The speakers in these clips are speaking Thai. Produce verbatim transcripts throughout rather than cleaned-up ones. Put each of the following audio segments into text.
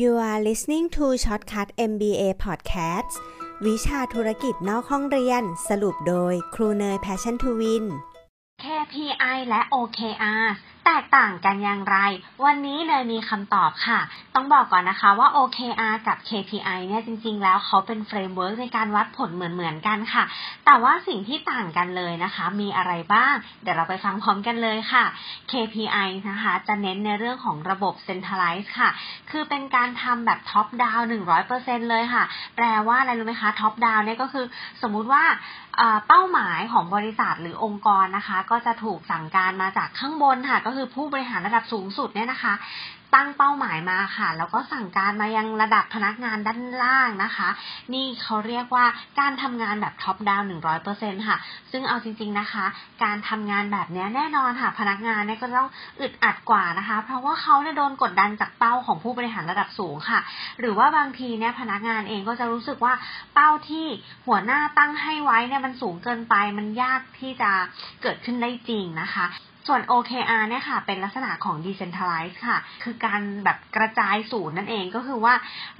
You are listening to Shortcut เอ็ม บี เอ Podcasts วิชาธุรกิจนอกห้องเรียนสรุปโดยครูเนย Passion to Win เค พี ไอ และ โอ เค อาร์ แตกต่างกันอย่างไรวันนี้เนยมีคำตอบค่ะต้องบอกก่อนนะคะว่า โอ เค อาร์ กับ เค พี ไอ เนี่ยจริงๆแล้วเขาเป็นเฟรมเวิร์คในการวัดผลเหมือนๆกันค่ะแต่ว่าสิ่งที่ต่างกันเลยนะคะมีอะไรบ้างเดี๋ยวเราไปฟังพร้อมกันเลยค่ะ เค พี ไอ นะคะจะเน้นในเรื่องของระบบ Centralized ค่ะคือเป็นการทำแบบ Top Down หนึ่งร้อยเปอร์เซ็นต์ เลยค่ะแปลว่าอะไรรู้ไหมคะ Top Down เนี่ยก็คือสมมุติว่าเป้าหมายของบริษัทหรือองค์กรนะคะก็จะถูกสั่งการมาจากข้างบนค่ะก็คือผู้บริหารระดับสูงสุดเนี่ยนะคะตั้งเป้าหมายมาค่ะแล้วก็สั่งการมายังระดับพนักงานด้านล่างนะคะนี่เขาเรียกว่าการทำงานแบบท็อปดาวน์ หนึ่งร้อยเปอร์เซ็นต์ ค่ะซึ่งเอาจริงๆนะคะการทำงานแบบนี้แน่นอนค่ะพนักงานเนี่ยก็ต้องอึดอัดกว่านะคะเพราะว่าเขาเนี่ยโดนกดดันจากเป้าของผู้บริหารระดับสูงค่ะหรือว่าบางทีเนี่ยพนักงานเองก็จะรู้สึกว่าเป้าที่หัวหน้าตั้งให้ไว้เนี่ยมันสูงเกินไปมันยากที่จะเกิดขึ้นได้จริงนะคะส่วน โอ เค อาร์ เนี่ยค่ะเป็นลักษณะของ Decentralized ค่ะคือการแบบกระจายศูนย์นั่นเองก็คือว่า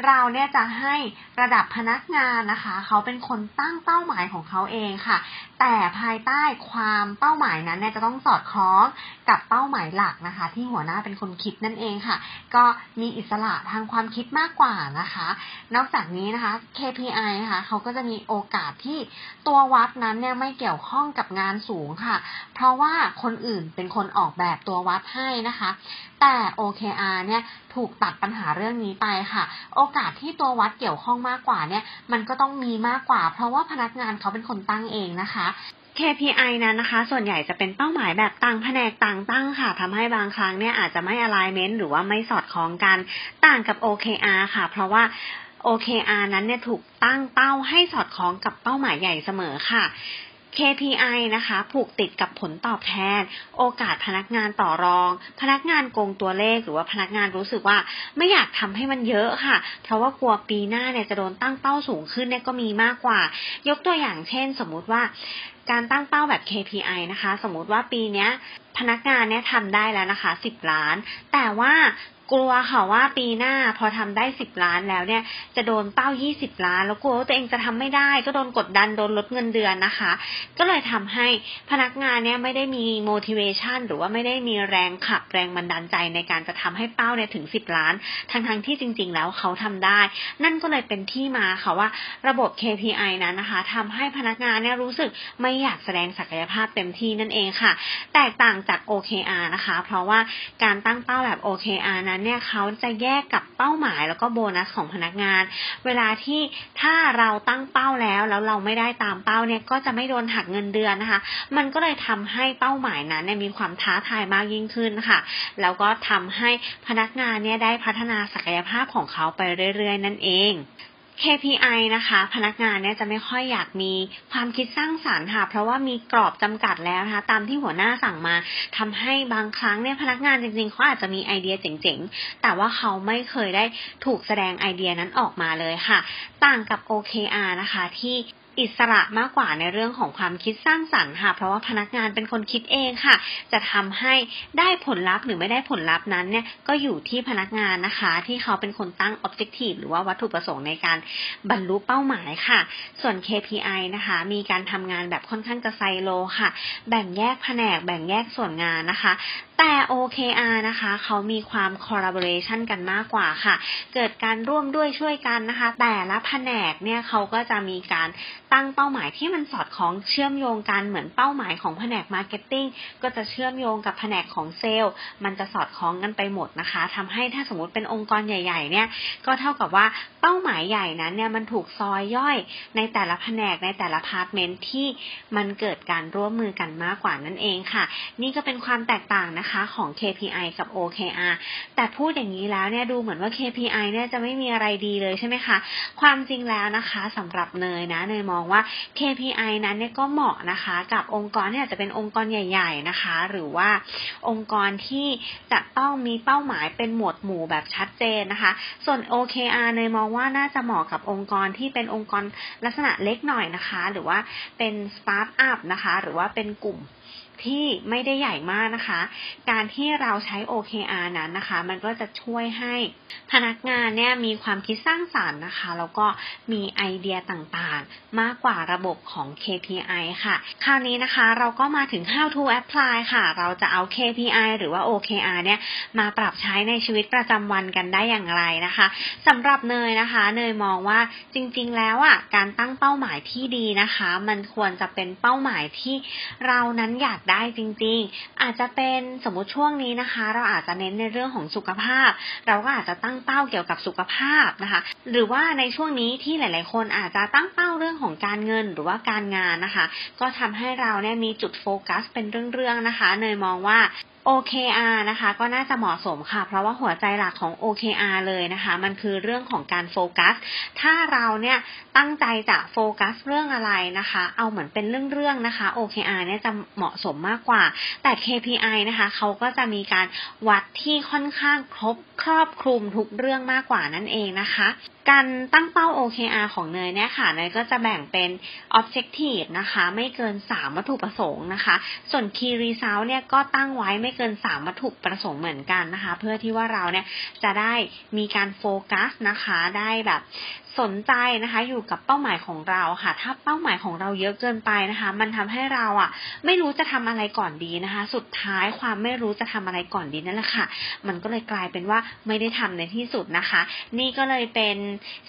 เราเนี่ยจะให้ระดับพนักงานนะคะเขาเป็นคนตั้งเป้าหมายของเขาเองค่ะแต่ภายใต้ความเป้าหมายนั้นเนี่ยจะต้องสอดคล้องกับเป้าหมายหลักนะคะที่หัวหน้าเป็นคนคิดนั่นเองค่ะก็มีอิสระทางความคิดมากกว่านะคะนอกจากนี้นะคะ เค พี ไอ ค่ะเขาก็จะมีโอกาสที่ตัววัดนั้นเนี่ยไม่เกี่ยวข้องกับงานสูงค่ะเพราะว่าคนอื่นเป็นคนออกแบบตัววัดให้นะคะแต่ โอ เค อาร์ เนี่ยถูกตัดปัญหาเรื่องนี้ไปค่ะโอกาสที่ตัววัดเกี่ยวข้องมากกว่าเนี่ยมันก็ต้องมีมากกว่าเพราะว่าพนักงานเขาเป็นคนตั้งเองนะคะ เค พี ไอ นั้นนะคะส่วนใหญ่จะเป็นเป้าหมายแบบต่างแผนกต่างตั้งค่ะทำให้บางครั้งเนี่ยอาจจะไม่ alignment หรือว่าไม่สอดคล้องกันต่างกับ โอ เค อาร์ ค่ะเพราะว่า โอ เค อาร์ นั้นเนี่ยถูกตั้งเป้าให้สอดคล้องกับเป้าหมายใหญ่เสมอค่ะเค พี ไอ นะคะผูกติดกับผลตอบแทนโอกาสพนักงานต่อรองพนักงานโกงตัวเลขหรือว่าพนักงานรู้สึกว่าไม่อยากทำให้มันเยอะค่ะเพราะว่ากลัวปีหน้าเนี่ยจะโดนตั้งเป้าสูงขึ้นเนี่ยก็มีมากกว่ายกตัวอย่างเช่นสมมุติว่าการตั้งเป้าแบบ เค พี ไอ นะคะสมมุติว่าปีนี้พนักงานเนี่ยทำได้แล้วนะคะสิบล้านแต่ว่ากลัวค่ะว่าปีหน้าพอทำได้สิบล้านแล้วเนี่ยจะโดนเป้ายี่สิบล้านแล้วกลัวว่าตัวเองจะทำไม่ได้ก็โดนกดดันโดนลดเงินเดือนนะคะก็เลยทำให้พนักงานเนี่ยไม่ได้มี motivation หรือว่าไม่ได้มีแรงขับแรงบันดาลใจในการจะทำให้เป้าเนี่ยถึงสิบล้านทั้งๆที่จริงๆแล้วเขาทำได้นั่นก็เลยเป็นที่มาค่ะว่าระบบ เค พี ไอ นั้นนะคะทำให้พนักงานเนี่ยรู้สึกไม่อยากแสดงศักยภาพเต็มที่นั่นเองค่ะแตกต่างจาก โอ เค อาร์ นะคะเพราะว่าการตั้งเป้าแบบ โอ เค อาร์ นั้นเนี่ยเขาจะแยกกับเป้าหมายแล้วก็โบนัสของพนักงานเวลาที่ถ้าเราตั้งเป้าแล้วแล้วเราไม่ได้ตามเป้าเนี่ยก็จะไม่โดนหักเงินเดือนนะคะมันก็เลยทำให้เป้าหมายนั้นเนี่ยมีความท้าทายมากยิ่งขึ้นค่ะแล้วก็ทำให้พนักงานเนี่ยได้พัฒนาศักยภาพของเขาไปเรื่อยๆนั่นเองเค พี ไอ นะคะพนักงานเนี่ยจะไม่ค่อยอยากมีความคิดสร้างสรรค์ค่ะเพราะว่ามีกรอบจำกัดแล้วนะคะตามที่หัวหน้าสั่งมาทำให้บางครั้งเนี่ยพนักงานจริงๆเขาอาจจะมีไอเดียเจ๋งๆแต่ว่าเขาไม่เคยได้ถูกแสดงไอเดียนั้นออกมาเลยค่ะต่างกับ โอ เค อาร์ นะคะที่อิสระมากกว่าในเรื่องของความคิดสร้างสรรค์ค่ะเพราะว่าพนักงานเป็นคนคิดเองค่ะจะทำให้ได้ผลลัพธ์หรือไม่ได้ผลลัพธ์นั้นเนี่ยก็อยู่ที่พนักงานนะคะที่เขาเป็นคนตั้ง objective หรือว่าวัตถุประสงค์ในการบรรลุเป้าหมายค่ะส่วน เค พี ไอ นะคะมีการทำงานแบบค่อนข้างจะไซโลค่ะแบ่งแยกแผนกแบ่งแยกส่วนงานนะคะแต่ โอ เค อาร์ นะคะเขามีความ collaboration กันมากกว่าค่ะเกิดการร่วมด้วยช่วยกันนะคะแต่ละแผนกเนี่ยเขาก็จะมีการตั้งเป้าหมายที่มันสอดคล้องเชื่อมโยงกันเหมือนเป้าหมายของแผนกมาร์เก็ตติ้งก็จะเชื่อมโยงกับแผนกของเซลล์มันจะสอดคล้องกันไปหมดนะคะทำให้ถ้าสมมติเป็นองค์กรใหญ่ๆเนี่ยก็เท่ากับว่าเป้าหมายใหญ่นั้นเนี่ยมันถูกซอยย่อยในแต่ละแผนกในแต่ละพาร์ทเมนต์ที่มันเกิดการร่วมมือกันมากกว่านั่นเองค่ะนี่ก็เป็นความแตกต่างนะคะของ เค พี ไอ กับ โอ เค อาร์ แต่พูดอย่างนี้แล้วเนี่ยดูเหมือนว่า เค พี ไอ เนี่ยจะไม่มีอะไรดีเลยใช่ไหมคะความจริงแล้วนะคะสำหรับเนยนะเนยมองว่า เค พี ไอ นั้นเนี่ยก็เหมาะนะคะกับองค์กรเนี่ยจะเป็นองค์กรใหญ่ๆนะคะหรือว่าองค์กรที่จะต้องมีเป้าหมายเป็นหมวดหมู่แบบชัดเจนนะคะส่วน โอ เค อาร์ เนยมองว่าน่าจะเหมาะกับองค์กรที่เป็นองค์กรลักษณะเล็กหน่อยนะคะหรือว่าเป็นสตาร์ทอัพนะคะหรือว่าเป็นกลุ่ม ที่ไม่ได้ใหญ่มากนะคะการที่เราใช้ โอ เค อาร์ นั้นนะคะมันก็จะช่วยให้พนักงานเนี่ยมีความคิดสร้างสรรค์นะคะแล้วก็มีไอเดียต่างๆมากกว่าระบบของ เค พี ไอ ค่ะคราวนี้นะคะเราก็มาถึง How to Apply ค่ะเราจะเอา เค พี ไอ หรือว่า โอ เค อาร์ เนี่ยมาปรับใช้ในชีวิตประจำวันกันได้อย่างไรนะคะสำหรับเนยนะคะเนยมองว่าจริงๆแล้วอ่ะการตั้งเป้าหมายที่ดีนะคะมันควรจะเป็นเป้าหมายที่เรานั้นอยากได้จริงๆอาจจะเป็นสมมุติช่วงนี้นะคะเราอาจจะเน้นในเรื่องของสุขภาพเราก็อาจจะตั้งเป้าเกี่ยวกับสุขภาพนะคะหรือว่าในช่วงนี้ที่หลายๆคนอาจจะตั้งเป้าเรื่องของการเงินหรือว่าการงานนะคะก็ทำให้เราเนี่ยมีจุดโฟกัสเป็นเรื่องๆนะคะเนยมองว่าโอ เค อาร์ นะคะก็น่าจะเหมาะสมค่ะเพราะว่าหัวใจหลักของ โอ เค อาร์ เลยนะคะมันคือเรื่องของการโฟกัสถ้าเราเนี่ยตั้งใจจะโฟกัสเรื่องอะไรนะคะเอาเหมือนเป็นเรื่องๆนะคะ โอ เค อาร์ เนี่ยจะเหมาะสมมากกว่าแต่ เค พี ไอ นะคะเขาก็จะมีการวัดที่ค่อนข้างครบครอบคลุมทุกเรื่องมากกว่านั่นเองนะคะการตั้งเป้า โอ เค อาร์ ของเนยเนี่ยค่ะเนยก็จะแบ่งเป็น objective นะคะไม่เกินสามวัตถุประสงค์นะคะส่วน key result เนี่ยก็ตั้งไว้ไม่เกินสามวัตถุประสงค์เหมือนกันนะคะเพื่อที่ว่าเราเนี่ยจะได้มีการโฟกัสนะคะได้แบบสนใจนะคะอยู่กับเป้าหมายของเราค่ะถ้าเป้าหมายของเราเยอะเกินไปนะคะมันทำให้เราอ่ะไม่รู้จะทำอะไรก่อนดีนะคะสุดท้ายความไม่รู้จะทำอะไรก่อนดีนั่นแหละค่ะมันก็เลยกลายเป็นว่าไม่ได้ทำในที่สุดนะคะนี่ก็เลยเป็น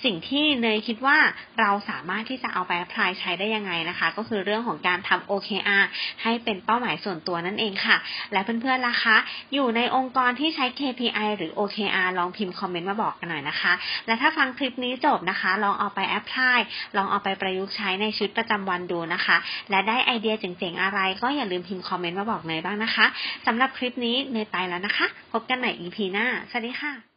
สิ่งที่เนยคิดว่าเราสามารถที่จะเอาไปแอพพลายใช้ได้ยังไงนะคะก็คือเรื่องของการทำ โอ เค อาร์ ให้เป็นเป้าหมายส่วนตัวนั่นเองค่ะและเพื่อนๆล่ะคะอยู่ในองค์กรที่ใช้ เค พี ไอ หรือ โอ เค อาร์ ลองพิมพ์คอมเมนต์มาบอกกันหน่อยนะคะและถ้าฟังคลิปนี้จบนะคะลองเอาไปแอพพลายลองเอาไปประยุกต์ใช้ในชีวิตประจำวันดูนะคะและได้ไอเดียเจ๋งๆอะไรก็อย่าลืมพิมพ์คอมเมนต์มาบอกเนยบ้างนะคะสำหรับคลิปนี้เนยไปแล้วนะคะพบกันใหม่ อี พี หน้าสวัสดีค่ะ